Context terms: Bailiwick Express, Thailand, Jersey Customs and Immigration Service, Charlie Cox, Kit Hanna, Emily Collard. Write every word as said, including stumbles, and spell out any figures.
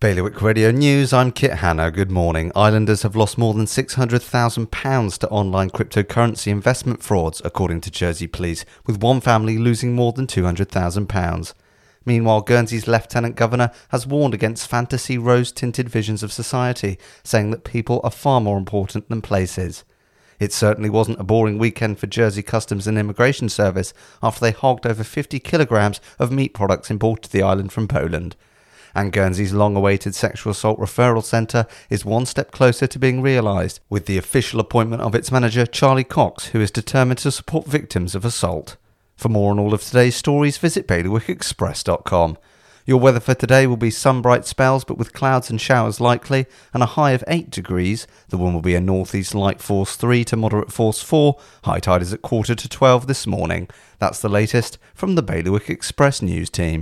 Bailiwick Radio News, I'm Kit Hanna. Good morning. Islanders have lost more than six hundred thousand pounds to online cryptocurrency investment frauds, according to Jersey Police, with one family losing more than two hundred thousand pounds. Meanwhile, Guernsey's Lieutenant Governor has warned against fantasy rose-tinted visions of society, saying that people are far more important than places. It certainly wasn't a boring weekend for Jersey Customs and Immigration Service after they hogged over fifty kilograms of meat products imported to the island from Poland. And Guernsey's long-awaited sexual assault referral centre is one step closer to being realised, with the official appointment of its manager Charlie Cox, who is determined to support victims of assault. For more on all of today's stories, visit bailiwick express dot com. Your weather for today will be sun bright spells, but with clouds and showers likely, and a high of eight degrees. The wind will be a northeast light force three to moderate force four. High tide is at quarter to twelve this morning. That's the latest from the Bailiwick Express news team.